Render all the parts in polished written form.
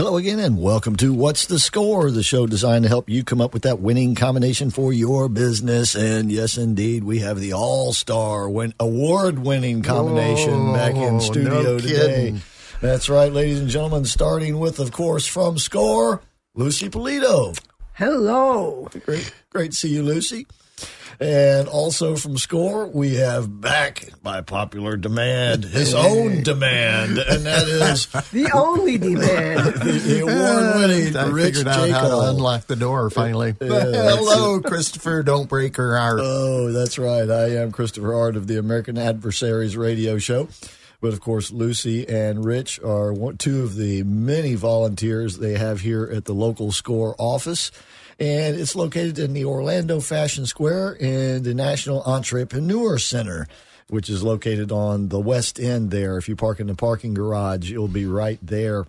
Hello again, and welcome to What's the Score, the show designed to help you come up with that winning combination for your business. And yes, indeed, we have the all-star award-winning combination back in studio today. That's right, ladies and gentlemen, starting with, of course, from SCORE, Lucy Polito. Hello. Great to see you, Lucy. And also from SCORE, we have back by popular demand, his own demand, and that is the only demand. The award-winning Rich Jacob. I figured out how to unlock the door finally. Hello, Christopher. Don't break her heart. Oh, that's right. I am Christopher Hart of the American Adversaries Radio Show. But, of course, Lucy and Rich are two of the many volunteers they have here at the local SCORE office. And it's located in the Orlando Fashion Square in the National Entrepreneur Center, which is located on the west end there. If you park in the parking garage, you'll be right there.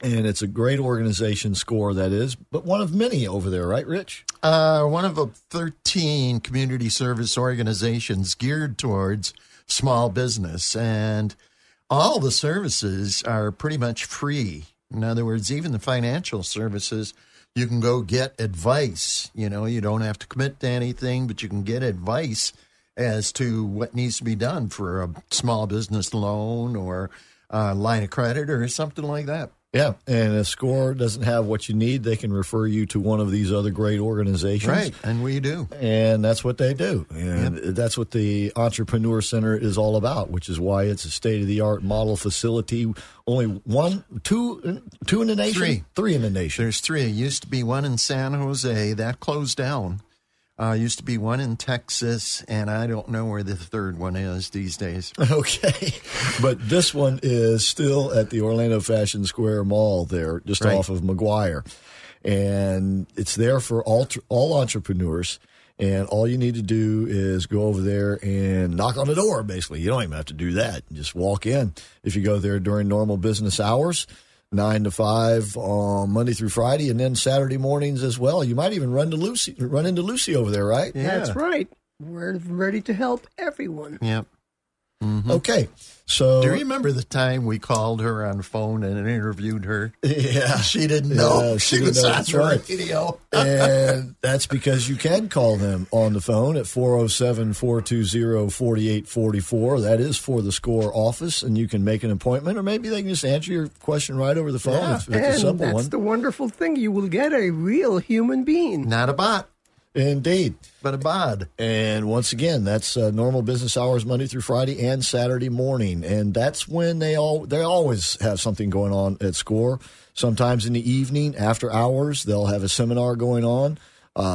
And it's a great organization, SCORE, that is, but one of many over there, right, Rich? One of the 13 community service organizations geared towards small business, and all the services are pretty much free. In other words, even the financial services, you can go get advice. You know, you don't have to commit to anything, but you can get advice as to what needs to be done for a small business loan or a line of credit or something like that. Yeah, and if SCORE doesn't have what you need, they can refer you to one of these other great organizations. Right, and we do. And that's what they do. And that's what the Entrepreneur Center is all about, which is why it's a state-of-the-art model facility. Only two in the nation? Three in the nation. There's three. It used to be one in San Jose. That closed down. Used to be one in Texas, and I don't know where the third one is these days. Okay. But this one is still at the Orlando Fashion Square Mall there, just off of McGuire. And it's there for all entrepreneurs, and all you need to do is go over there and knock on the door, basically. You don't even have to do that. Just walk in. If you go there during normal business hours, 9 to 5 on Monday through Friday, and then Saturday mornings as well. You might even run into Lucy over there, right? Yeah. That's right. We're ready to help everyone. Yep. Mm-hmm. Okay. So, do you remember the time we called her on the phone and interviewed her? Yeah. She didn't know. Yeah, she was on the radio. And that's because you can call them on the phone at 407-420-4844. That is for the SCORE office, and you can make an appointment, or maybe they can just answer your question right over the phone. Yeah. It's a simple one. And that's the wonderful thing. You will get a real human being. Not a bot. Indeed. But a bod. And once again, that's normal business hours, Monday through Friday and Saturday morning. And that's when they always have something going on at SCORE. Sometimes in the evening, after hours, they'll have a seminar going on.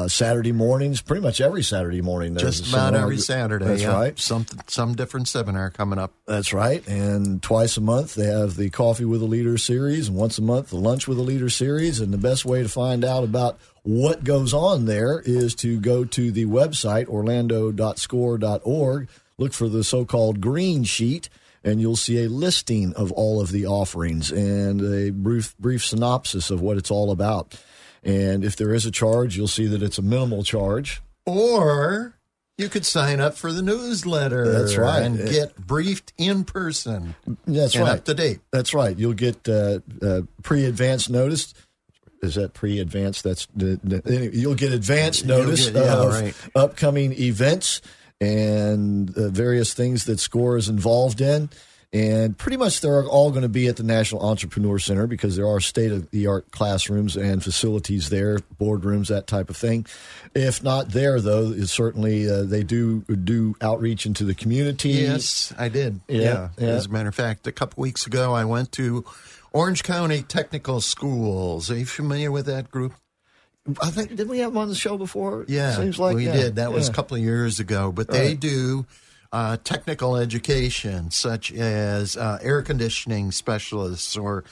Saturday mornings, pretty much every Saturday morning. Just about every Saturday. That's right. Some different seminar coming up. That's right. And twice a month, they have the Coffee with a Leader series, and once a month, the Lunch with a Leader series. And the best way to find out about what goes on there is to go to the website, orlando.score.org, look for the so-called green sheet, and you'll see a listing of all of the offerings and a brief synopsis of what it's all about. And if there is a charge, you'll see that it's a minimal charge. Or you could sign up for the newsletter. That's right. And get briefed in person. That's right. Up to date. That's right. You'll get pre-advance notice. Is that pre-advance? You'll get advance notice of upcoming events and various things that SCORE is involved in. And pretty much they're all going to be at the National Entrepreneur Center because there are state-of-the-art classrooms and facilities there, boardrooms, that type of thing. If not there, though, it's certainly they do outreach into the community. Yes, I did. Yeah. As a matter of fact, a couple weeks ago I went to Orange County Technical Schools. Are you familiar with that group? I think, didn't we have them on the show before? Yeah, seems like we did. That was a couple of years ago. But they do technical education, such as air conditioning specialists or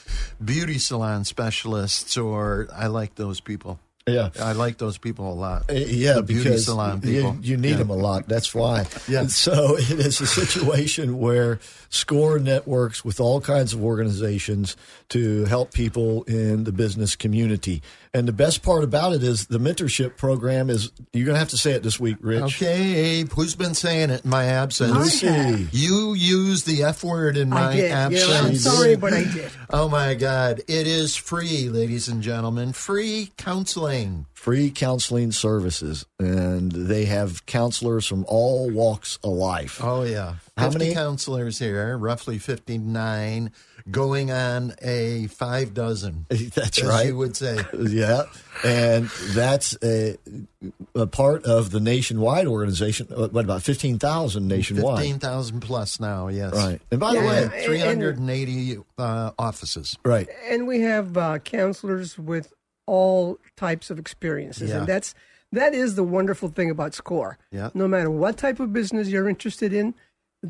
beauty salon specialists, or I like those people. Yeah, I like those people a lot. The beauty salon people. You need them a lot. That's why. Yeah. And so it is a situation where SCORE networks with all kinds of organizations to help people in the business community. And the best part about it is the mentorship program is, you're going to have to say it this week, Rich. Okay, Abe, who's been saying it in my absence? Lucy. You used the F word in my absence. Yeah, I'm sorry, but I did. Oh, my God. It is free, ladies and gentlemen. Free counseling. Free counseling services. And they have counselors from all walks of life. Oh, yeah. How many counselors here? Roughly 59. Going on a 5 dozen. That's right. You would say. Yeah. And that's a part of the nationwide organization. What, about 15,000 nationwide? 15,000 plus now, yes. Right. And by the way, 380 offices. Right. And we have counselors with all types of experiences. Yeah. And that is the wonderful thing about SCORE. Yeah. No matter what type of business you're interested in,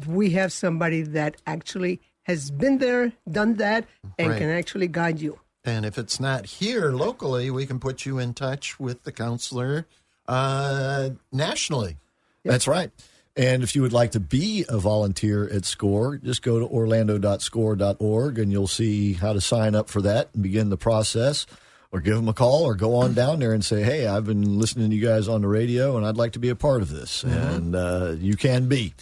we have somebody that actually has been there, done that, and can actually guide you. And if it's not here locally, we can put you in touch with the counselor nationally. Yep. That's right. And if you would like to be a volunteer at SCORE, just go to orlando.score.org, and you'll see how to sign up for that and begin the process. Or give them a call or go on down there and say, hey, I've been listening to you guys on the radio, and I'd like to be a part of this. Mm-hmm. And you can be.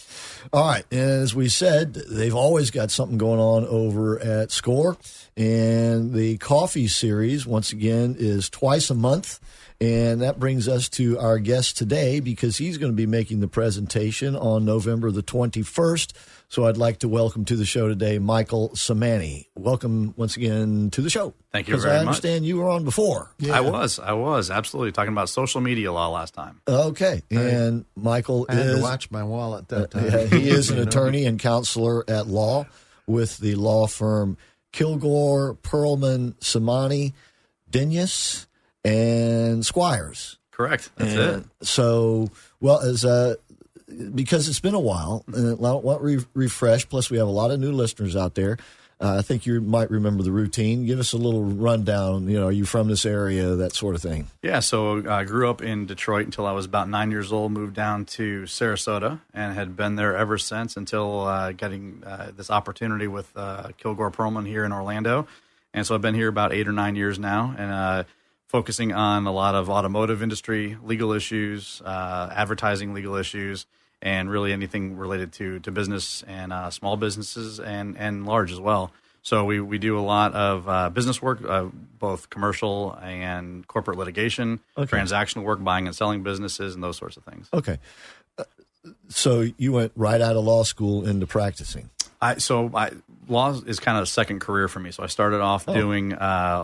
All right. As we said, they've always got something going on over at SCORE. And the coffee series, once again, is twice a month. And that brings us to our guest today, because he's going to be making the presentation on November the 21st. So I'd like to welcome to the show today, Michael Semanie. Welcome once again to the show. Thank you very much. Because I understand you were on before. Yeah. I was absolutely talking about social media law last time. Okay, and Michael I had to watch my wallet that time. He is an attorney and counselor at law with the law firm Kilgore Perlman Semanie Denius and Squires. Correct. That's it. So, well, as a because it's been a while, and I want to refresh, plus we have a lot of new listeners out there. I think you might remember the routine. Give us a little rundown. You know, are you from this area, that sort of thing? Yeah, so I grew up in Detroit until I was about 9 years old, moved down to Sarasota, and had been there ever since until getting this opportunity with Kilgore Perlman here in Orlando. And so I've been here about 8 or 9 years now, and focusing on a lot of automotive industry, legal issues, advertising legal issues, and really anything related to business and small businesses and large as well. So we do a lot of business work, both commercial and corporate litigation, transactional work, buying and selling businesses, and those sorts of things. Okay. So you went right out of law school into practicing. Law is kind of a second career for me. So I started off doing a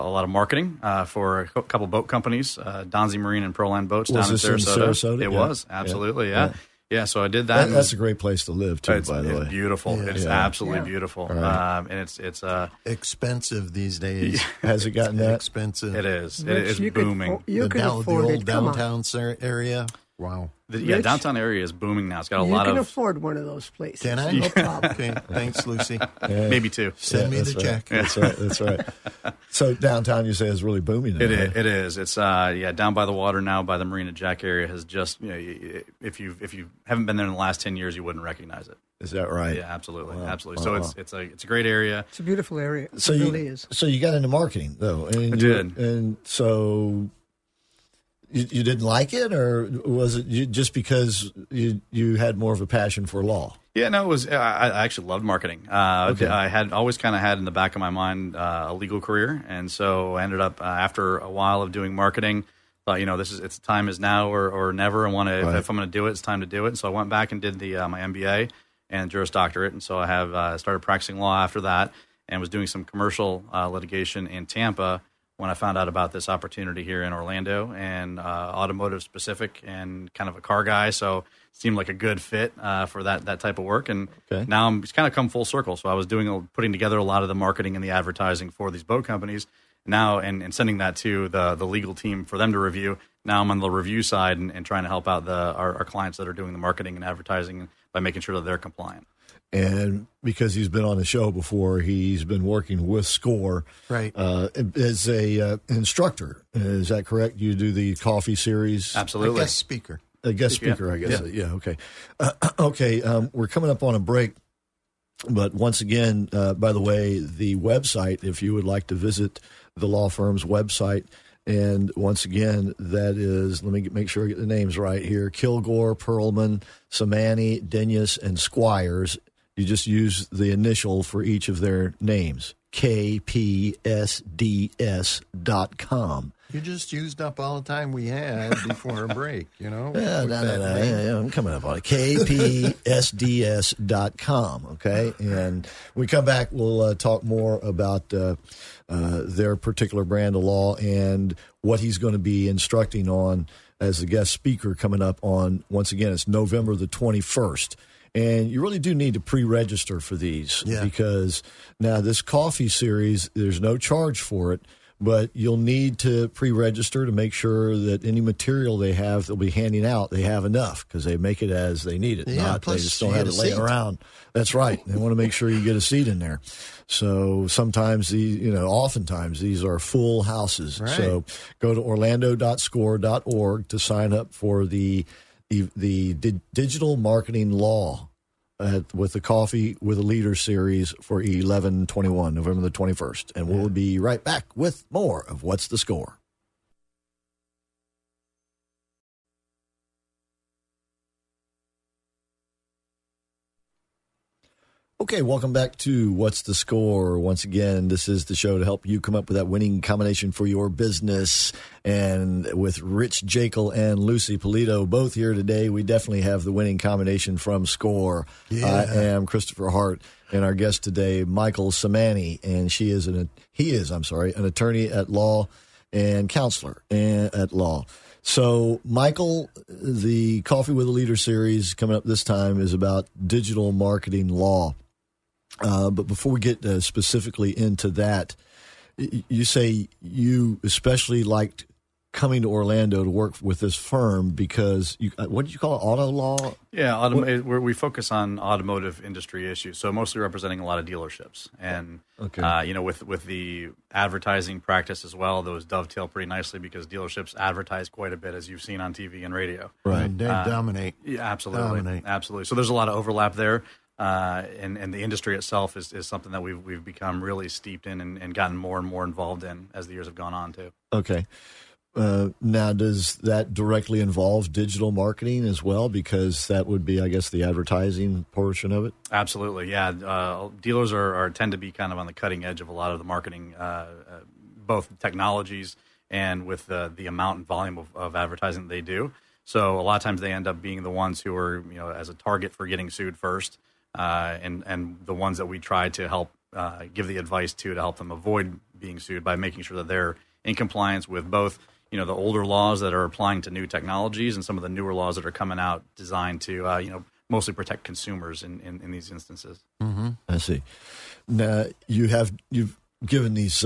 lot of marketing for a couple boat companies, Donzi Marine and Proline Boats down in Sarasota. It was, absolutely, Yeah, so I did that. That's a great place to live, too, by the way. It's beautiful. Yeah, it's absolutely beautiful. Right. And it's expensive these days. Has it gotten that expensive? It is. It is booming. The old downtown area. Wow. Downtown area is booming now. It's got a lot of... You can afford one of those places. Can I? No problem. Okay. Thanks, Lucy. Maybe two. Send me the check. That's right. So downtown, you say, is really booming now. It is. It's, down by the water now, by the Marina Jack area has just, you know, if you haven't been there in the last 10 years, you wouldn't recognize it. Is that right? Yeah, absolutely. Wow. Absolutely. Wow. So it's a great area. It's a beautiful area. It really is. So you got into marketing, though. I did. And so... You didn't like it, or was it just because you had more of a passion for law? Yeah, no, it was. I actually loved marketing. I had always kind of had in the back of my mind a legal career, and so I ended up after a while of doing marketing, thought, you know, it's time is now or never. I want to if I'm going to do it, it's time to do it. And so I went back and did my MBA and Juris Doctorate, and so I have started practicing law after that, and was doing some commercial litigation in Tampa. When I found out about this opportunity here in Orlando and automotive specific and kind of a car guy. So it seemed like a good fit for that type of work. And now it's kind of come full circle. So I was putting together a lot of the marketing and the advertising for these boat companies. now and sending that to the legal team for them to review. Now I'm on the review side and trying to help out our clients that are doing the marketing and advertising by making sure that they're compliant. And because he's been on the show before, he's been working with SCORE, right? As a instructor, is that correct? You do the coffee series, absolutely. A guest speaker, yeah. I guess. Yeah. Okay. Okay. We're coming up on a break, but once again, by the way, the website. If you would like to visit the law firm's website. And once again, that is, let me make sure I get the names right here, Kilgore, Perlman, Semanie, Denius, and Squires. You just use the initial for each of their names, KPSDS.com. You just used up all the time we had before our break, you know? Yeah, I'm coming up on it. KPSDS.com, okay? And when we come back, we'll talk more about their particular brand of law and what he's going to be instructing on as a guest speaker coming up on, once again, it's November the 21st. And you really do need to pre-register for these because now this coffee series, there's no charge for it. But you'll need to pre-register to make sure that any material they have they'll be handing out, they have enough because they make it as they need it. Yeah, not plus they just don't have it laying around. That's right. They want to make sure you get a seat in there. So sometimes these, oftentimes these are full houses. Right. So go to orlando.score.org to sign up for the digital marketing law with the Coffee with a Leader series for 11/21, November the 21st. And we'll be right back with more of What's the Score? Okay, welcome back to What's the Score? Once again, this is the show to help you come up with that winning combination for your business. And with Rich Jekyll and Lucy Polito both here today, we definitely have the winning combination from SCORE. Yeah. I am Christopher Hart, and our guest today, Michael Semanie, and he is an attorney at law and counselor at law. So, Michael, the Coffee with a Leader series coming up this time is about digital marketing law. But before we get specifically into that, you say you especially liked coming to Orlando to work with this firm because, what did you call it, auto law? Yeah, where we focus on automotive industry issues, so mostly representing a lot of dealerships. And, with the advertising practice as well, those dovetail pretty nicely because dealerships advertise quite a bit, as you've seen on TV and radio. Right, and they dominate. Yeah, absolutely. So there's a lot of overlap there. And the industry itself is something that we've become really steeped in and gotten more and more involved in as the years have gone on too. Okay. Now, does that directly involve digital marketing as well? Because that would be, I guess, the advertising portion of it? Absolutely, yeah. Dealers are tend to be kind of on the cutting edge of a lot of the marketing, both technologies and with the amount and volume of advertising they do. So a lot of times they end up being the ones who are, as a target for getting sued first. And the ones that we try to help give the advice to help them avoid being sued by making sure that they're in compliance with both, the older laws that are applying to new technologies and some of the newer laws that are coming out designed to, mostly protect consumers in these instances. Mm-hmm. I see. Now, you've given these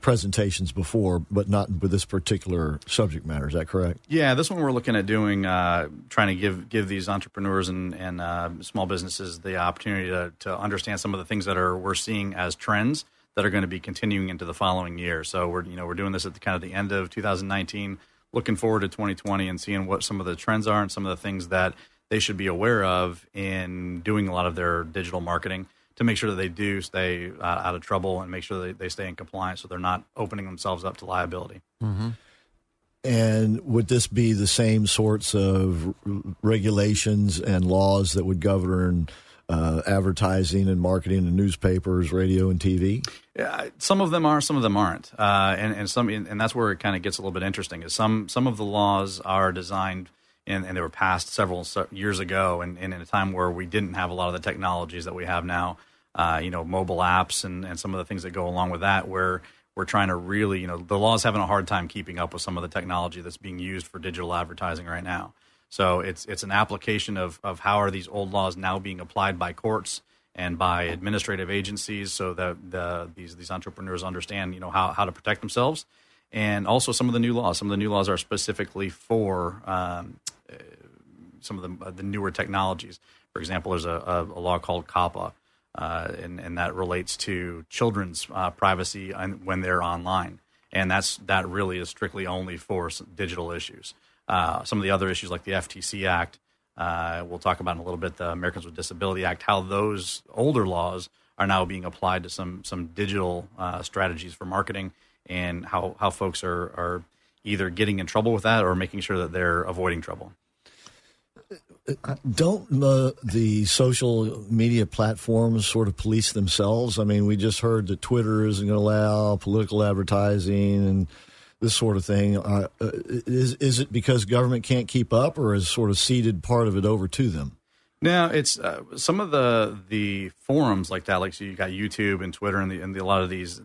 presentations before, but not with this particular subject matter. Is that correct? Yeah, this one we're looking at doing, trying to give these entrepreneurs and small businesses the opportunity to understand some of the things that we're seeing as trends that are going to be continuing into the following year. So we're doing this at the end of 2019, looking forward to 2020 and seeing what some of the trends are and some of the things that they should be aware of in doing a lot of their digital marketing, to make sure that they do stay out of trouble and make sure they stay in compliance so they're not opening themselves up to liability. Mm-hmm. And would this be the same sorts of regulations and laws that would govern advertising and marketing in newspapers, radio, and TV? Yeah, some of them are, some of them aren't. And that's where it kind of gets a little bit interesting, is some of the laws are designed and they were passed several years ago, and in a time where we didn't have a lot of the technologies that we have now, mobile apps and some of the things that go along with that, where we're trying to really, the law's having a hard time keeping up with some of the technology that's being used for digital advertising right now. So it's an application of how are these old laws now being applied by courts and by administrative agencies, so that these entrepreneurs understand, you know, how to protect themselves, and also some of the new laws. Some of the new laws are specifically for some of the newer technologies. For example, there's a law called COPPA, and that relates to children's privacy when they're online, and that really is strictly only for digital issues. Some of the other issues, like the FTC Act, we'll talk about in a little bit, the Americans with Disability Act, how those older laws are now being applied to some digital strategies for marketing, and how folks are either getting in trouble with that or making sure that they're avoiding trouble. Don't the social media platforms sort of police themselves? I mean, we just heard that Twitter isn't going to allow political advertising and this sort of thing. Is it because government can't keep up, or has sort of ceded part of it over to them? No, it's some of the forums like that. Like, so you got YouTube and Twitter and a lot of these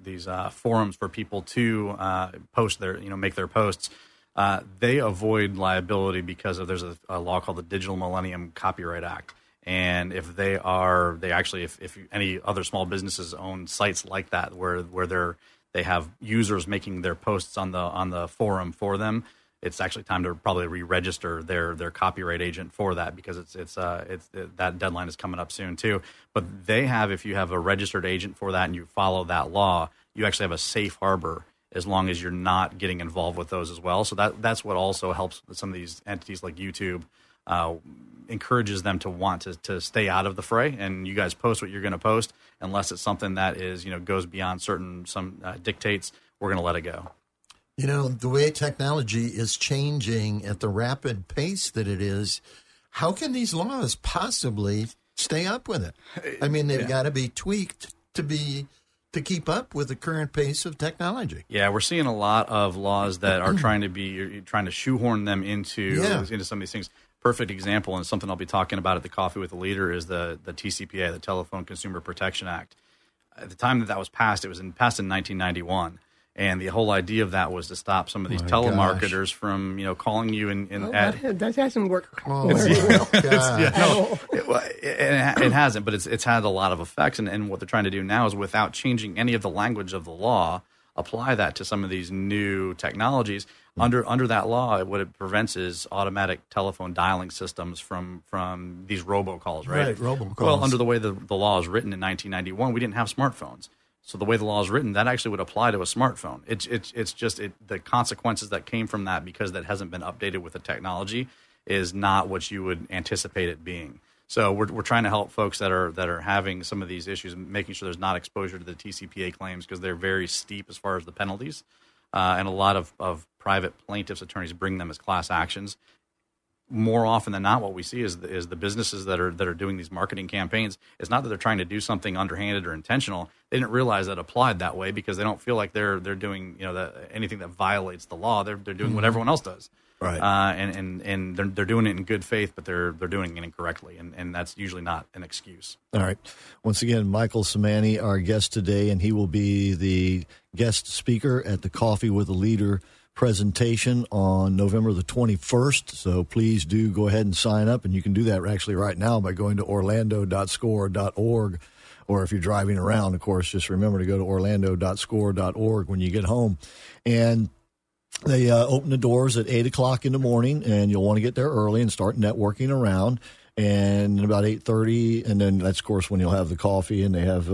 forums for people to post their, you know, make their posts. They avoid liability because of, there's a law called the Digital Millennium Copyright Act, and if any other small businesses own sites like that where they have users making their posts on the forum for them, it's actually time to probably re-register their copyright agent for that, because it's that deadline is coming up soon too. But they have, if you have a registered agent for that and you follow that law, you actually have a safe harbor, as long as you're not getting involved with those as well. So that's what also helps some of these entities like YouTube, encourages them to want to stay out of the fray. And you guys post what you're going to post, unless it's something that is, you know, goes beyond some dictates, we're going to let it go. You know, the way technology is changing at the rapid pace that it is, how can these laws possibly stay up with it? I mean, they've got to be tweaked to keep up with the current pace of technology. Yeah, we're seeing a lot of laws that are trying to shoehorn them into some of these things. Perfect example, and something I'll be talking about at the Coffee with the Leader, is the TCPA, the Telephone Consumer Protection Act. At the time that was passed, it was passed in 1991, and the whole idea of that was to stop some of these telemarketers from, you know, calling you that hasn't worked. Oh, it hasn't, but it's had a lot of effects. And what they're trying to do now is, without changing any of the language of the law, apply that to some of these new technologies. Mm-hmm. Under that law, what it prevents is automatic telephone dialing systems from these robocalls, right? Right, robocalls. Well, under the way the law is written in 1991, we didn't have smartphones. So the way the law is written, that actually would apply to a smartphone. It's just the consequences that came from that, because that hasn't been updated with the technology, is not what you would anticipate it being. So we're trying to help folks that are having some of these issues, making sure there's not exposure to the TCPA claims, because they're very steep as far as the penalties, and a lot of private plaintiffs' attorneys bring them as class actions. More often than not, what we see is the businesses that are doing these marketing campaigns. It's not that they're trying to do something underhanded or intentional. They didn't realize that applied that way, because they don't feel like they're doing, you know, anything that violates the law. They're doing what everyone else does, right? And they're doing it in good faith, but they're doing it incorrectly, and that's usually not an excuse. All right. Once again, Michael Semanie, our guest today, and he will be the guest speaker at the Coffee with a Leader presentation on November the 21st, so please do go ahead and sign up, and you can do that actually right now by going to orlando.score.org, or if you're driving around, of course, just remember to go to orlando.score.org when you get home. And they open the doors at 8 o'clock in the morning, and you'll want to get there early and start networking around, and about 8:30, and then that's, of course, when you'll have the coffee, and they have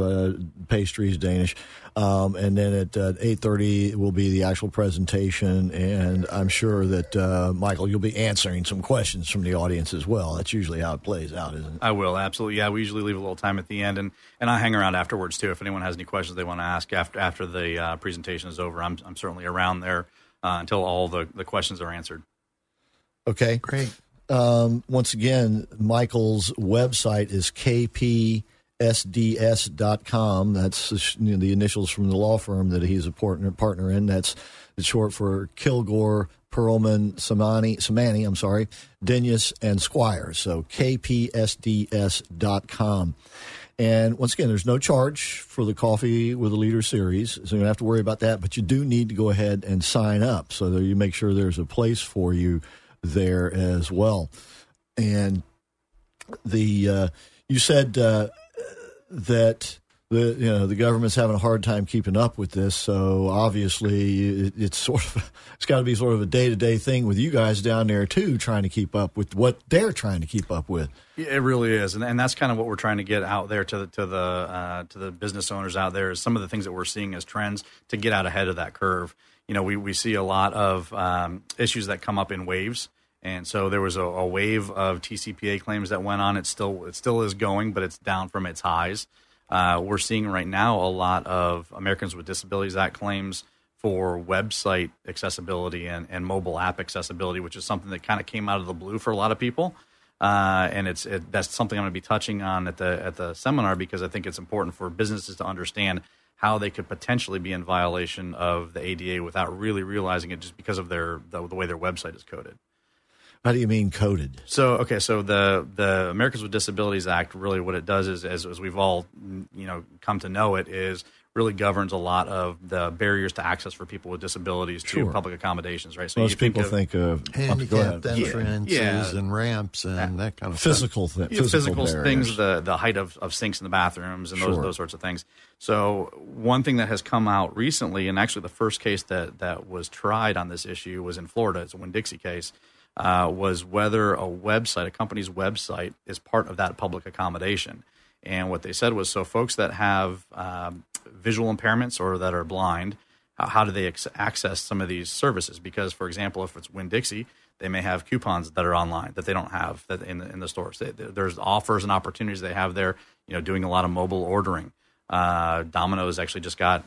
pastries, Danish. And then at 8:30 will be the actual presentation, and I'm sure that, Michael, you'll be answering some questions from the audience as well. That's usually how it plays out, isn't it? I will, absolutely. Yeah, we usually leave a little time at the end, and I hang around afterwards, too. If anyone has any questions they want to ask after the presentation is over, I'm certainly around there until all the questions are answered. Okay. Great. Once again, Michael's website is kpsds.com. That's, you know, the initials from the law firm that he's a partner in. That's short for Kilgore Perlman Semanie. I'm sorry, Denius and Squires. So kpsds.com. And once again, there's no charge for the Coffee with a Leader series, so you don't have to worry about that. But you do need to go ahead and sign up so that you make sure there's a place for you there as well. And the you said that the the government's having a hard time keeping up with this. So obviously, it's got to be sort of a day-to-day thing with you guys down there too, trying to keep up with what they're trying to keep up with. It really is, and that's kind of what we're trying to get out there to the business owners out there. Is some of the things that we're seeing as trends to get out ahead of that curve. You know, we see a lot of issues that come up in waves. And so there was a wave of TCPA claims that went on. It still is going, but it's down from its highs. We're seeing right now a lot of Americans with Disabilities Act claims for website accessibility and mobile app accessibility, which is something that kind of came out of the blue for a lot of people. And that's something I'm going to be touching on at the seminar, because I think it's important for businesses to understand how they could potentially be in violation of the ADA without really realizing it, just because of the way their website is coded. How do you mean coded? So the Americans with Disabilities Act, really what it does is, as we've all come to know it, is really governs a lot of the barriers to access for people with disabilities to public accommodations, right? So most people think of handicapped entrances and ramps and that kind of stuff. Physical things, the height of sinks in the bathrooms and those sorts of things. So one thing that has come out recently, and actually the first case that was tried on this issue was in Florida. It's a Winn-Dixie case. Was whether a company's website is part of that public accommodation. And what they said was, so folks that have visual impairments or that are blind, how do they access some of these services? Because, for example, if it's Winn-Dixie, they may have coupons that are online that they don't have that in the stores. There's offers and opportunities they have there, doing a lot of mobile ordering. Domino's actually just got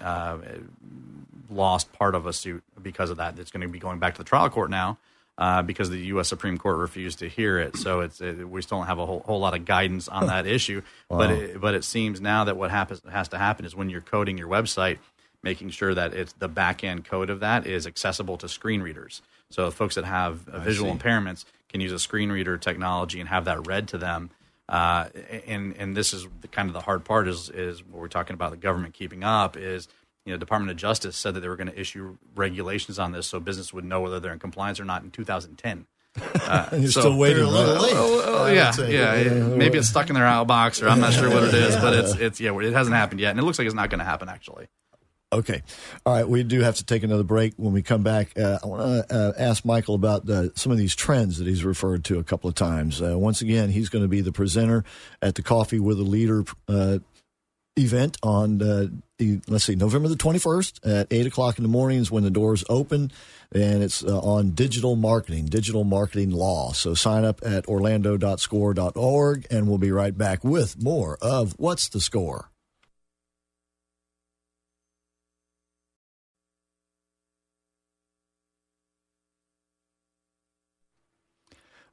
lost part of a suit because of that. It's going to be going back to the trial court now. Because the U.S. Supreme Court refused to hear it, so we still don't have a whole lot of guidance on that issue. Wow. But it seems now that what has to happen is when you're coding your website, making sure that it's the back end code of that is accessible to screen readers. So folks that have visual impairments can use a screen reader technology and have that read to them. And this is kind of the hard part is what we're talking about. The government keeping up is. Department of Justice said that they were going to issue regulations on this so business would know whether they're in compliance or not in 2010. And you're still waiting. Maybe it's stuck in their outbox, or I'm not sure what it is, but it hasn't happened yet, and it looks like it's not going to happen actually. Okay. All right. We do have to take another break. When we come back, I want to ask Michael about some of these trends that he's referred to a couple of times. Once again, he's going to be the presenter at the Coffee with a Leader event on November the 21st at 8:00 in the morning is when the doors open, and it's on digital marketing law. So sign up at orlando.score.org, and we'll be right back with more of What's the Score?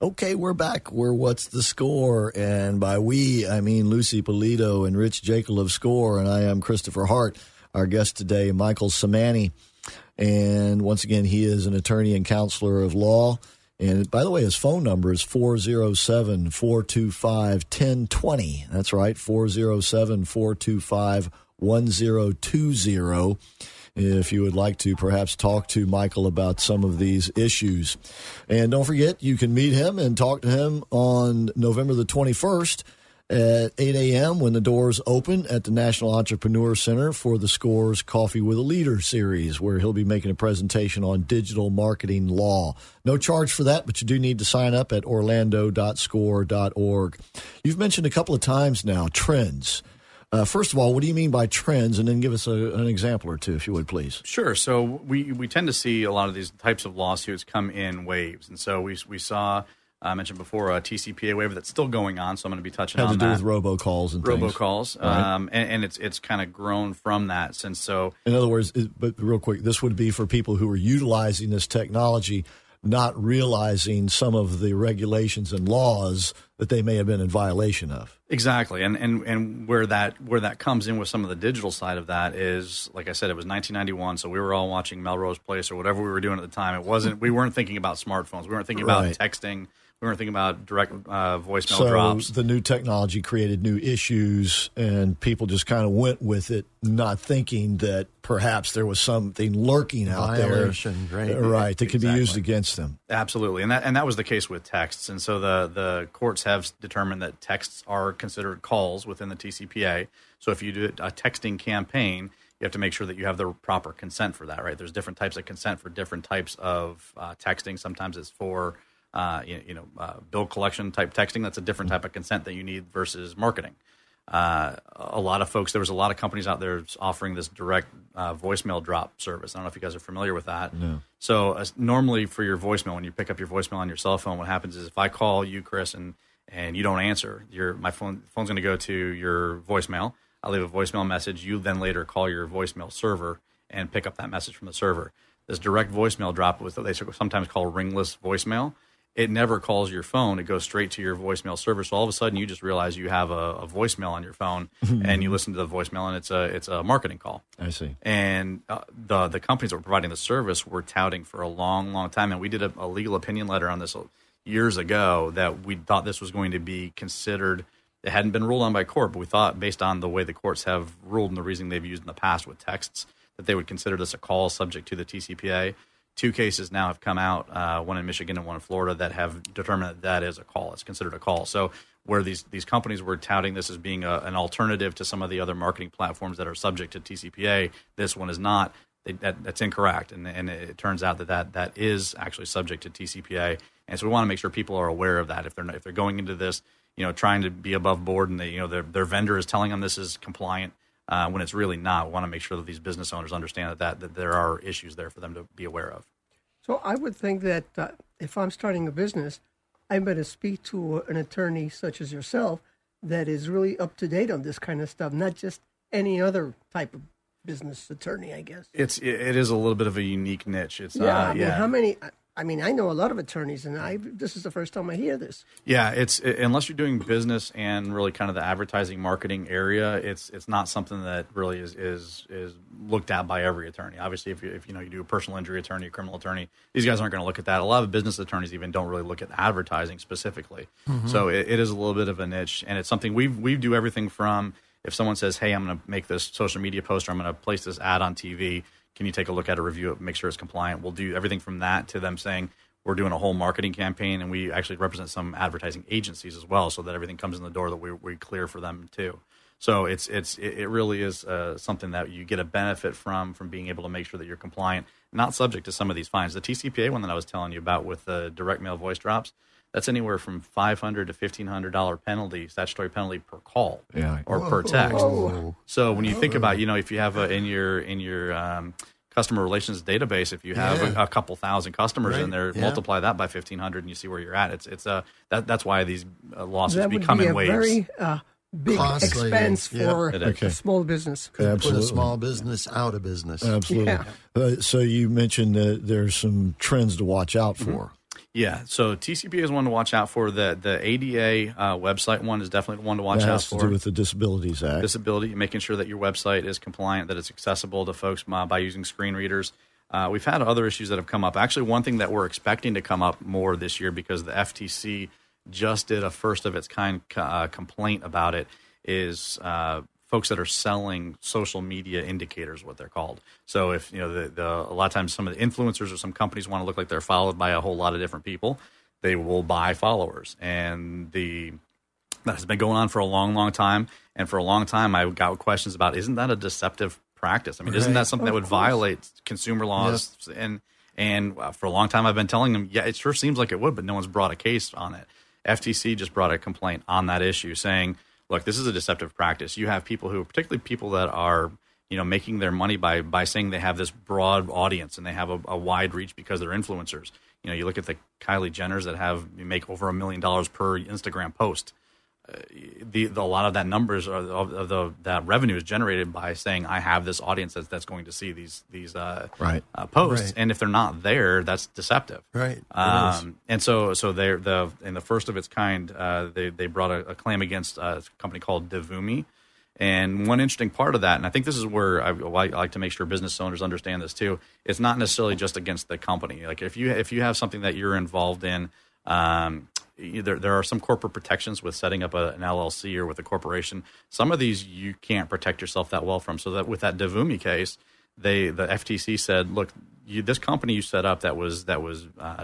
Okay, we're back. We're What's the Score? And by we, I mean Lucy Polito and Rich Jekyll of SCORE, and I am Christopher Hart. Our guest today, Michael Semanie. And once again, he is an attorney and counselor of law. And by the way, his phone number is 407-425-1020. That's right, 407-425-1020. If you would like to perhaps talk to Michael about some of these issues. And don't forget, you can meet him and talk to him on November the 21st at 8 a.m. when the doors open at the National Entrepreneur Center for the SCORE's Coffee with a Leader series, where he'll be making a presentation on digital marketing law. No charge for that, but you do need to sign up at orlando.score.org. You've mentioned a couple of times now trends. First of all, what do you mean by trends? And then give us an example or two, if you would, please. Sure. So we tend to see a lot of these types of lawsuits come in waves. And so we saw, I mentioned before, a TCPA waiver that's still going on, so I'm going to be touching on that. Had to do with robocalls and things. Robocalls. Right. And it's kind of grown from that. Since so, in other words, but real quick, this would be for people who are utilizing this technology not realizing some of the regulations and laws that they may have been in violation of. Exactly. And where that comes in with some of the digital side of that is, like I said, it was 1991, so we were all watching Melrose Place or whatever we were doing at the time. We weren't thinking about smartphones. We weren't thinking about texting. We weren't thinking about direct voicemail drops. The new technology created new issues, and people just kind of went with it, not thinking that perhaps there was something lurking out there, right? That could be used against them. Absolutely, and that was the case with texts. And so the courts have determined that texts are considered calls within the TCPA. So if you do a texting campaign, you have to make sure that you have the proper consent for that, right? There's different types of consent for different types of texting. Sometimes it's for bill collection type texting. That's a different type of consent that you need versus marketing. A lot of folks, there was a lot of companies out there offering this direct voicemail drop service. I don't know if you guys are familiar with that. No. So normally for your voicemail, when you pick up your voicemail on your cell phone, what happens is if I call you, Chris, and you don't answer, my phone's going to go to your voicemail. I leave a voicemail message. You then later call your voicemail server and pick up that message from the server. This direct voicemail drop was what they sometimes call ringless voicemail. It never calls your phone. It goes straight to your voicemail server. So all of a sudden, you just realize you have a voicemail on your phone, and you listen to the voicemail, and it's a marketing call. I see. And the companies that were providing the service were touting for a long, long time. And we did a legal opinion letter on this years ago that we thought this was going to be considered. It hadn't been ruled on by court, but we thought based on the way the courts have ruled and the reasoning they've used in the past with texts that they would consider this a call subject to the TCPA. Two cases now have come out, one in Michigan and one in Florida, that have determined that is a call. It's considered a call. So where these companies were touting this as being an alternative to some of the other marketing platforms that are subject to TCPA, this one is not. That's incorrect. And it turns out that is actually subject to TCPA. And so we want to make sure people are aware of that. If they're going into this, trying to be above board and their vendor is telling them this is compliant, when it's really not. We want to make sure that these business owners understand that there are issues there for them to be aware of. So I would think that if I'm starting a business, I better speak to an attorney such as yourself that is really up to date on this kind of stuff, not just any other type of business attorney, I guess. It is a little bit of a unique niche. I know a lot of attorneys, and this is the first time I hear this. Yeah, unless you're doing business and really kind of the advertising marketing area, it's not something that really is looked at by every attorney. Obviously, if you do a personal injury attorney, a criminal attorney, these guys aren't going to look at that. A lot of business attorneys even don't really look at advertising specifically. Mm-hmm. So it is a little bit of a niche, and it's something we do everything from. If someone says, "Hey, I'm going to make this social media post, or I'm going to place this ad on TV. Can you take a look at it, review it, make sure it's compliant?" We'll do everything from that to them saying we're doing a whole marketing campaign, and we actually represent some advertising agencies as well so that everything comes in the door that we clear for them too. So it really is something that you get a benefit from being able to make sure that you're compliant, not subject to some of these fines. The TCPA one that I was telling you about with the direct mail voice drops, that's anywhere from $500 to $1,500 penalty, statutory penalty per call per text. Whoa. So when you think about, if you have in your customer relations database, if you have a couple thousand customers in there, multiply that by 1,500 and you see where you're at. That's why these losses become in waves. That would be a very big costly expense for a small business. Could put a small business out of business. Absolutely. Yeah. So you mentioned that there's some trends to watch out for. Mm-hmm. Yeah, so TCPA is one to watch out for. The ADA website one is definitely one to watch out for. That has to do with the Disabilities Act. Disability, making sure that your website is compliant, that it's accessible to folks by using screen readers. We've had other issues that have come up. Actually, one thing that we're expecting to come up more this year, because the FTC just did a first-of-its-kind complaint about it, is folks that are selling social media indicators, what they're called. So if a lot of times some of the influencers or some companies want to look like they're followed by a whole lot of different people, they will buy followers. And that has been going on for a long, long time. And for a long time, I got questions about, isn't that a deceptive practice? I mean, isn't that something that would violate consumer laws? Yes. And for a long time, I've been telling them, it sure seems like it would, but no one's brought a case on it. FTC just brought a complaint on that issue saying, look, this is a deceptive practice. You have people who, particularly people that are, making their money by saying they have this broad audience and they have a wide reach because they're influencers. You look at the Kylie Jenners that make over $1 million per Instagram post. A lot of that numbers that revenue is generated by saying I have this audience that's going to see these posts, and if they're not there, that's deceptive, right? And so they're in the first of its kind. They brought a claim against a company called Devumi, and one interesting part of that, and I think this is where I like to make sure business owners understand this too. It's not necessarily just against the company. Like if you have something that you're involved in. there are some corporate protections with setting up an LLC or with a corporation. Some of these you can't protect yourself that well from. So that with that Devumi case, the FTC said, look, this company you set up that was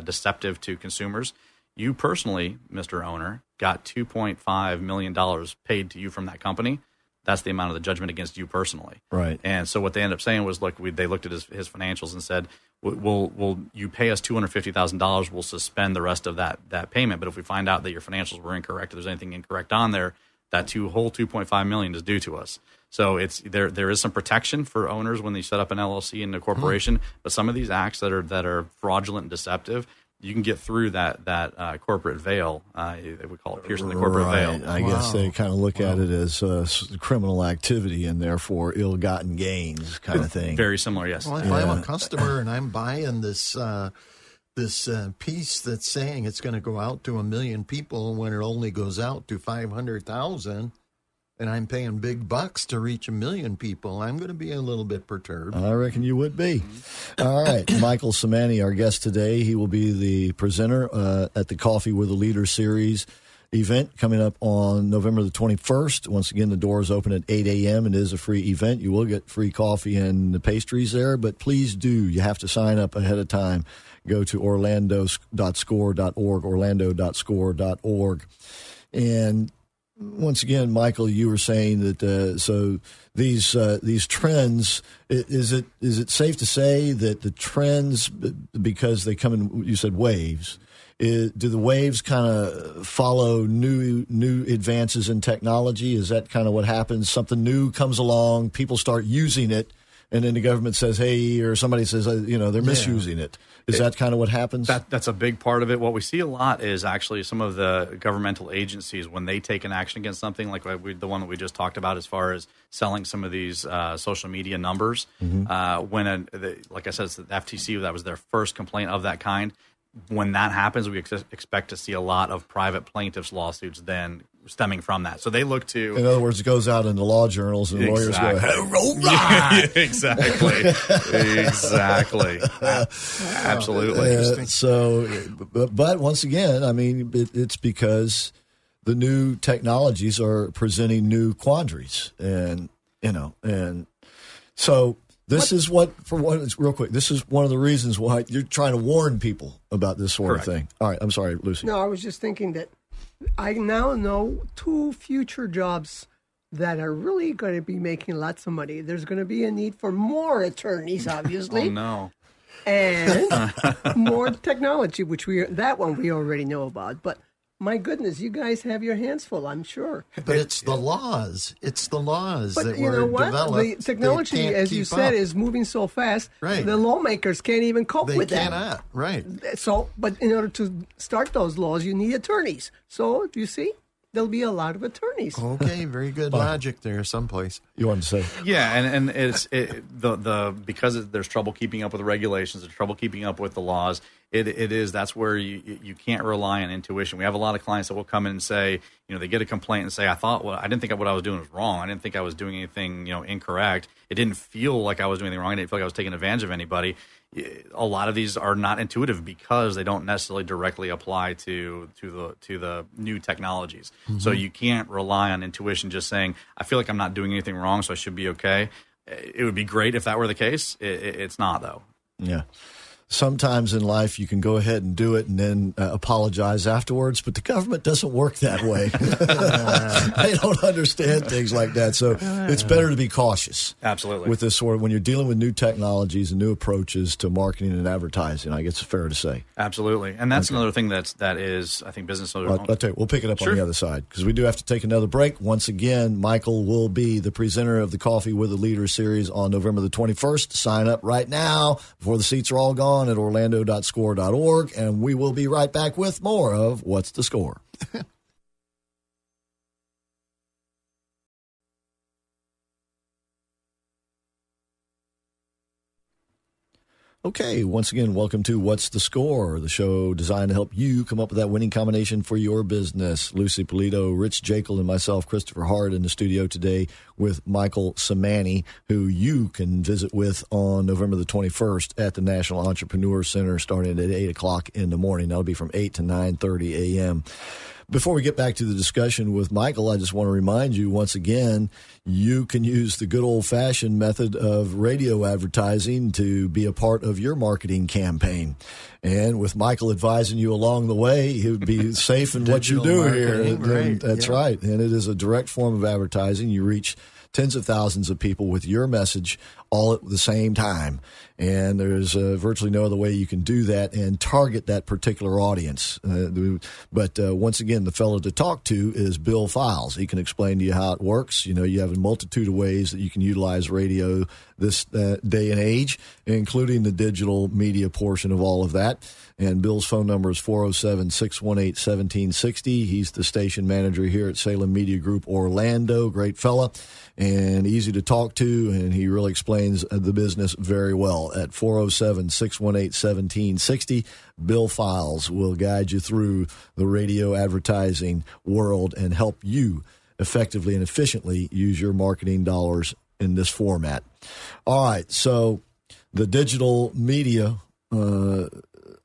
deceptive to consumers, you personally, Mr. Owner, got $2.5 million paid to you from that company. That's the amount of the judgment against you personally. Right. And so what they ended up saying was, look, they looked at his financials and said, will you pay us $250,000, we'll suspend the rest of that payment. But if we find out that your financials were incorrect, or there's anything incorrect on there, that whole $2.5 million is due to us. So it's there is some protection for owners when they set up an LLC and a corporation, but some of these acts that are fraudulent and deceptive, you can get through that corporate veil. We call it piercing the corporate veil. I guess they kind of look at it as criminal activity and therefore ill-gotten gains kind of thing. Very similar, yes. Well, if I'm a customer and I'm buying this piece that's saying it's going to go out to 1 million people when it only goes out to 500,000, and I'm paying big bucks to reach 1 million people, I'm going to be a little bit perturbed. I reckon you would be. All right. Michael Semanie, our guest today, he will be the presenter at the Coffee with a Leader series event coming up on November the 21st. Once again, the doors open at 8 a.m. It is a free event. You will get free coffee and the pastries there, but please do. You have to sign up ahead of time. Go to orlando.score.org, orlando.score.org. And once again, Michael, you were saying that so these trends, is it safe to say that the trends, because they come in, you said waves, do the waves kind of follow new advances in technology? Is that kind of what happens? Something new comes along, people start using it, and then the government says, hey, or somebody says, they're misusing it. Is that kind of what happens? That's a big part of it. What we see a lot is actually some of the governmental agencies, when they take an action against something, like the one that we just talked about as far as selling some of these social media numbers. Like I said, it's the FTC, that was their first complaint of that kind. When that happens, we expect to see a lot of private plaintiffs' lawsuits then stemming from that. So they look to... In other words, it goes out in the law journals and lawyers go, hey, roll right! Exactly. Absolutely. So, but once again, I mean, it's because the new technologies are presenting new quandaries. And so... This is one of the reasons why you're trying to warn people about this sort of thing. All right, I'm sorry, Lucy. No, I was just thinking that I now know two future jobs that are really going to be making lots of money. There's going to be a need for more attorneys, obviously. Oh, no. And more technology, which we already know about, but. My goodness, you guys have your hands full, I'm sure. But it's the laws. It's the laws that were developed. The technology, as you said, is moving so fast. Right. The lawmakers can't even cope with that. They cannot, right. So, but in order to start those laws, you need attorneys. So, do you see? There'll be a lot of attorneys. Okay, very good logic there someplace. You wanted to say? Yeah, and it's because there's trouble keeping up with the regulations, there's trouble keeping up with the laws. That's where you can't rely on intuition. We have a lot of clients that will come in and say, they get a complaint and say, I didn't think what I was doing was wrong. I didn't think I was doing anything, incorrect. It didn't feel like I was doing anything wrong. I didn't feel like I was taking advantage of anybody. A lot of these are not intuitive because they don't necessarily directly apply to the new technologies. Mm-hmm. So you can't rely on intuition just saying, I feel like I'm not doing anything wrong, so I should be okay. It would be great if that were the case. It's not, though. Yeah. Sometimes in life you can go ahead and do it and then apologize afterwards, but the government doesn't work that way. They don't understand things like that. So it's better to be cautious. Absolutely. With this sort of, when you're dealing with new technologies and new approaches to marketing and advertising, I guess it's fair to say. Absolutely. And that's another thing that is, I think, business owners. I'll tell you, we'll pick it up on the other side because we do have to take another break. Once again, Michael will be the presenter of the Coffee with a Leader series on November the 21st. Sign up right now before the seats are all gone at orlando.score.org, and we will be right back with more of What's the Score? Okay, once again, welcome to What's the Score, the show designed to help you come up with that winning combination for your business. Lucy Polito, Rich Jekyll, and myself, Christopher Hart, in the studio today with Michael Semanie, who you can visit with on November the 21st at the National Entrepreneur Center starting at 8 o'clock in the morning. That'll be from 8 to 9:30 a.m. Before we get back to the discussion with Michael, I just want to remind you once again, you can use the good old-fashioned method of radio advertising to be a part of your marketing campaign. And with Michael advising you along the way, he would be safe in what you do here. Right. That's right. And it is a direct form of advertising. You reach tens of thousands of people with your message all at the same time. And there's virtually no other way you can do that and target that particular audience. But once again, the fellow to talk to is Bill Files. He can explain to you how it works. You know, you have a multitude of ways that you can utilize radio this day and age, including the digital media portion of all of that. And Bill's phone number is 407-618-1760. He's the station manager here at Salem Media Group Orlando. Great fella and easy to talk to, and he really explains the business very well. At 407-618-1760, Bill Files will guide you through the radio advertising world and help you effectively and efficiently use your marketing dollars in this format. All right, so the digital media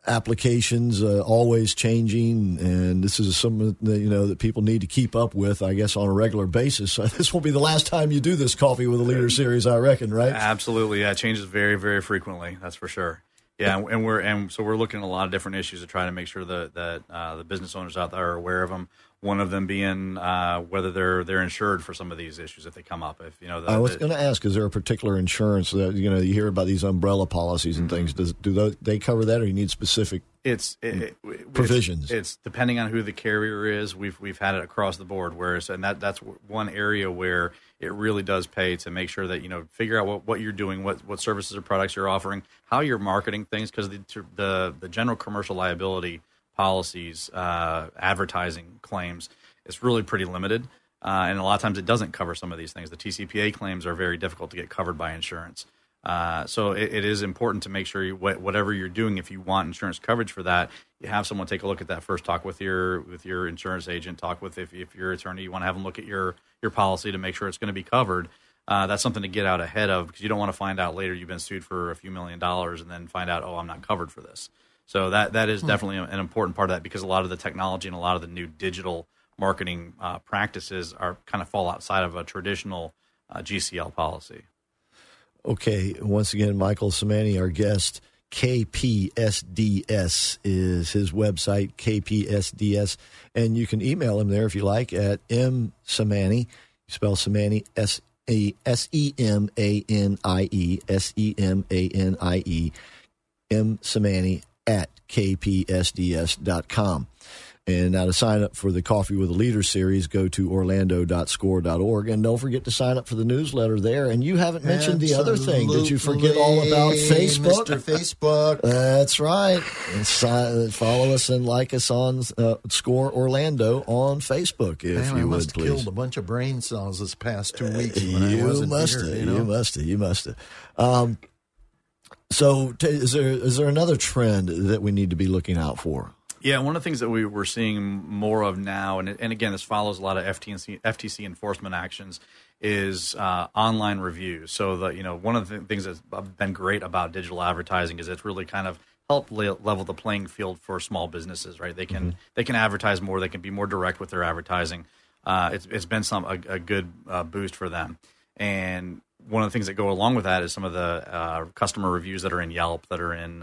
applications always changing, and this is something that, you know, that people need to keep up with, I guess, on a regular basis. So this won't be the last time you do this Coffee with a Leader series, I reckon, right? Absolutely, yeah. It changes very, very frequently. That's for sure. Yeah, and so we're looking at a lot of different issues to try to make sure that the business owners out there are aware of them. One of them being whether they're insured for some of these issues if they come up. If you know, I was going to ask, is there a particular insurance that, you know, you hear about these umbrella policies and things? Do they cover that, or you need specific provisions? It's depending on who the carrier is. We've had it across the board. That's one area where it really does pay to make sure that, you know, figure out what you're doing, what services or products you're offering, how you're marketing things, because the general commercial liability policies, advertising claims, it's really pretty limited. And a lot of times it doesn't cover some of these things. The TCPA claims are very difficult to get covered by insurance. So it is important to make sure whatever you're doing, if you want insurance coverage for that, you have someone take a look at that first. Talk with your insurance agent, talk with if your attorney, you want to have them look at your policy to make sure it's going to be covered. That's something to get out ahead of, because you don't want to find out later you've been sued for a few $1 million and then find out, oh, I'm not covered for this. So that is definitely an important part of that, because a lot of the technology and a lot of the new digital marketing practices are kind of fall outside of a traditional GCL policy. Okay. Once again, Michael Semanie, our guest. KPSDS is his website, KPSDS. And you can email him there if you like at msemanie. You spell Semanie, S-E-M-A-N-I-E, msemanie @kpsds.com. And now to sign up for the Coffee with a Leader series, go to orlando.score.org. And don't forget to sign up for the newsletter there. And you haven't mentioned the other thing. Did you forget all about Facebook? Mr. Facebook. That's right. And follow us and like us on Score Orlando on Facebook, if you would, please. I must have killed a bunch of brain cells this past 2 weeks. You must have. So is there another trend that we need to be looking out for? Yeah, one of the things that we're seeing more of now, and again, this follows a lot of FTC enforcement actions, is online reviews. So one of the things that's been great about digital advertising is it's really kind of helped level the playing field for small businesses, right? They can they can advertise more, they can be more direct with their advertising. It's been a good boost for them. And one of the things that go along with that is some of the customer reviews that are in Yelp, that are in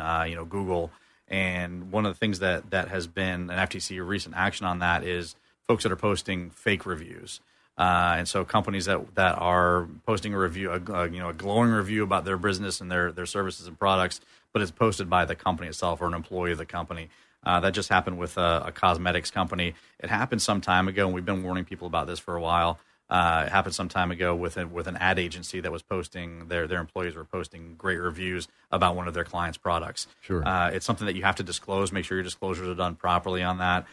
Google. And one of the things that has been an FTC recent action on that is folks that are posting fake reviews. And so companies that are posting a review, a glowing review about their business and their services and products, but it's posted by the company itself or an employee of the company. That just happened with a cosmetics company. It happened some time ago, and we've been warning people about this for a while. It happened some time ago with an ad agency that was posting, their employees were posting great reviews about one of their clients' products. Sure. It's something that you have to disclose. Make sure your disclosures are done properly on that.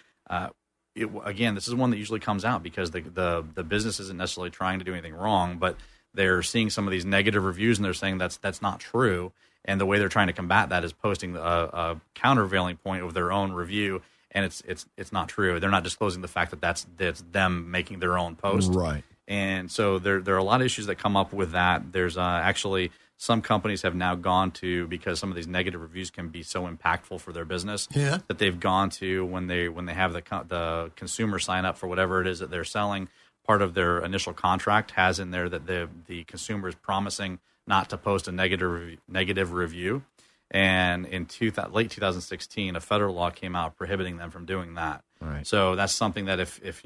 Again, this is one that usually comes out because the business isn't necessarily trying to do anything wrong, but they're seeing some of these negative reviews and they're saying that's not true. And the way they're trying to combat that is posting a countervailing point of their own review, and it's not true. They're not disclosing the fact that that's them making their own post. Right. And so there are a lot of issues that come up with that. There's actually some companies have now gone to, because some of these negative reviews can be so impactful for their business, yeah, that they've gone to when they have the consumer sign up for whatever it is that they're selling, part of their initial contract has in there that the consumer is promising not to post a negative review. And in late 2016, a federal law came out prohibiting them from doing that. Right. So that's something that if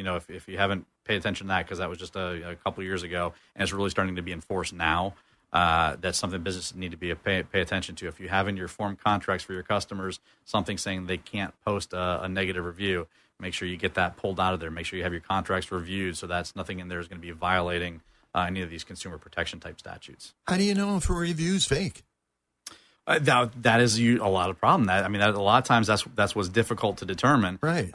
you haven't paid attention to that, because that was just a couple of years ago, and it's really starting to be enforced now. That's something businesses need to pay attention to. If you have in your form contracts for your customers something saying they can't post a negative review, make sure you get that pulled out of there. Make sure you have your contracts reviewed so that's nothing in there is going to be violating any of these consumer protection type statutes. How do you know if a review is fake? That is a lot of problem. A lot of times that's what's difficult to determine. Right.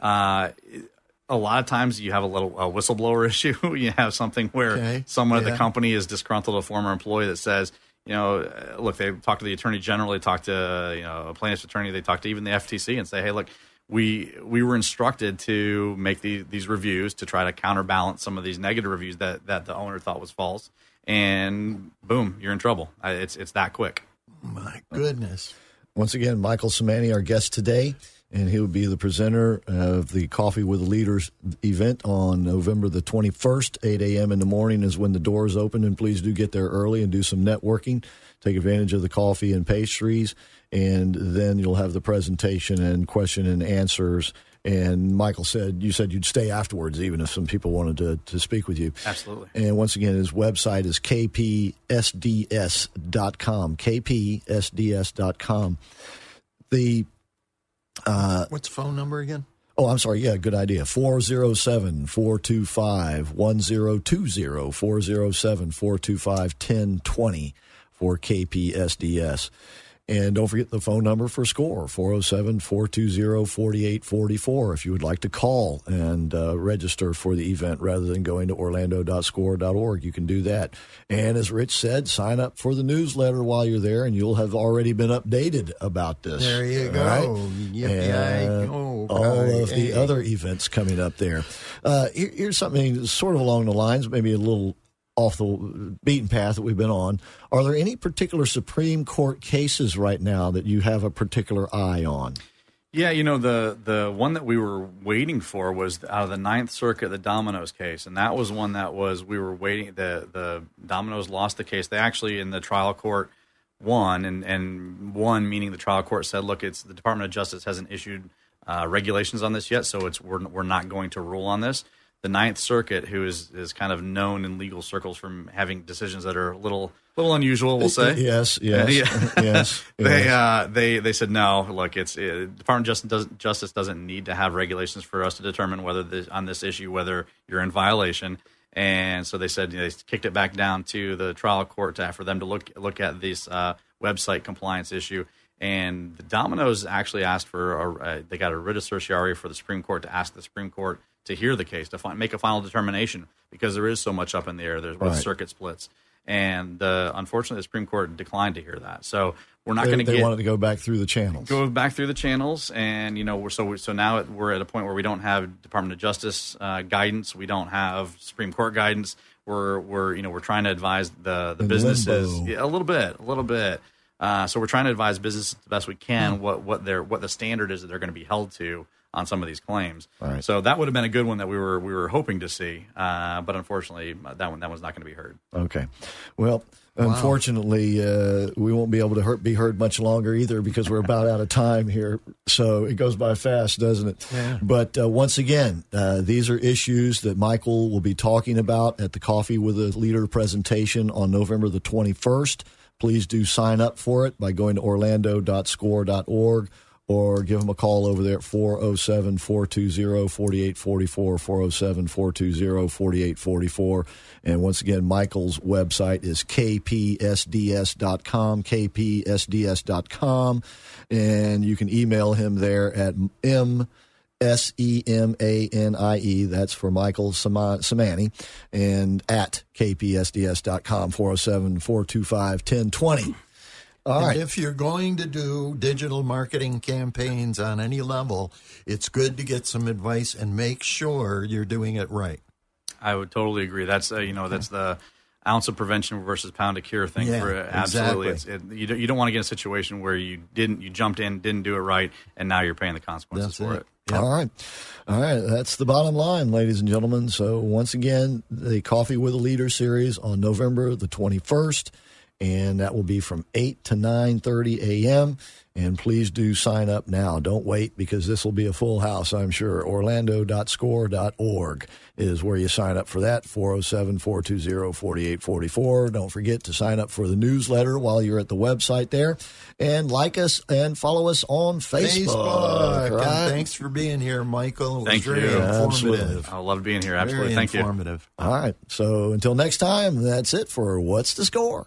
A lot of times you have a whistleblower issue. You have something where someone at the company is disgruntled, a former employee that says, look, they talk to the attorney general, they talk to a plaintiff's attorney, they talk to even the FTC and say, hey, look, we were instructed to make these reviews to try to counterbalance some of these negative reviews that the owner thought was false. And boom, you're in trouble. It's that quick. My goodness. Once again, Michael Semanie, our guest today. And he will be the presenter of the Coffee with Leaders event on November the 21st, 8 a.m. in the morning is when the doors open. And please do get there early and do some networking. Take advantage of the coffee and pastries. And then you'll have the presentation and question and answers. And Michael said, you said you'd stay afterwards, even if some people wanted to speak with you. Absolutely. And once again, his website is kpsds.com, kpsds.com. What's the phone number again? Oh, I'm sorry. Yeah, good idea. 407-425-1020, 407-425-1020 for KPSDS. And don't forget the phone number for SCORE, 407-420-4844, if you would like to call and register for the event rather than going to orlando.score.org. You can do that. And as Rich said, sign up for the newsletter while you're there, and you'll have already been updated about this. There you go. Right? Yep, and all of the other events coming up there. Here's something sort of along the lines, maybe a little off the beaten path that we've been on. Are there any particular Supreme Court cases right now that you have a particular eye on? Yeah, the one that we were waiting for was out of the Ninth Circuit, the Domino's case, and that was one that was we were waiting. The Domino's lost the case. They actually in the trial court won, and won meaning the trial court said, look, it's the Department of Justice hasn't issued regulations on this yet, so we're not going to rule on this. The Ninth Circuit, who is kind of known in legal circles from having decisions that are a little unusual, we'll say. Yes. They said, no, look, Department of Justice doesn't need to have regulations for us to determine whether you're in violation. And so they said they kicked it back down to the trial court for them to look at this website compliance issue. And the Domino's actually asked for they got a writ of certiorari for the Supreme Court to ask the Supreme Court to hear the case, to make a final determination, because there is so much up in the air. There's circuit splits. And unfortunately, the Supreme Court declined to hear that. So we're not going to get – They wanted to go back through the channels. Go back through the channels. And, so now we're at a point where we don't have Department of Justice guidance. We don't have Supreme Court guidance. We're trying to advise the businesses a little bit. So we're trying to advise businesses the best we can what the standard is that they're going to be held to on some of these claims. Right. So that would have been a good one that we were hoping to see, but unfortunately that one's not going to be heard. Okay. Well, unfortunately, we won't be able to be heard much longer either, because we're about out of time here. So it goes by fast, doesn't it? Yeah. But once again, these are issues that Michael will be talking about at the Coffee with a Leader presentation on November the 21st. Please do sign up for it by going to orlando.score.org. Or give them a call over there at 407-420-4844, 407-420-4844. And once again, Michael's website is kpsds.com, kpsds.com. And you can email him there at m S-E-M-A-N-I-E. That's for Michael Semanie. And at kpsds.com, 407-425-1020. All right. And if you're going to do digital marketing campaigns on any level, it's good to get some advice and make sure you're doing it right. I would totally agree. That's that's the ounce of prevention versus pound of cure thing. Yeah, absolutely. Exactly. You don't want to get in a situation where you jumped in, didn't do it right, and now you're paying the consequences for it. Yep. All right. That's the bottom line, ladies and gentlemen. So once again, the Coffee with a Leader series on November the 21st. And that will be from 8 to 9:30 a.m. And please do sign up now. Don't wait, because this will be a full house, I'm sure. Orlando.score.org is where you sign up for that, 407-420-4844. Don't forget to sign up for the newsletter while you're at the website there. And like us and follow us on Facebook. Right? And thanks for being here, Michael. Thank you. Informative. I love being here. Absolutely. Thank you. All right. So until next time, that's it for What's the Score?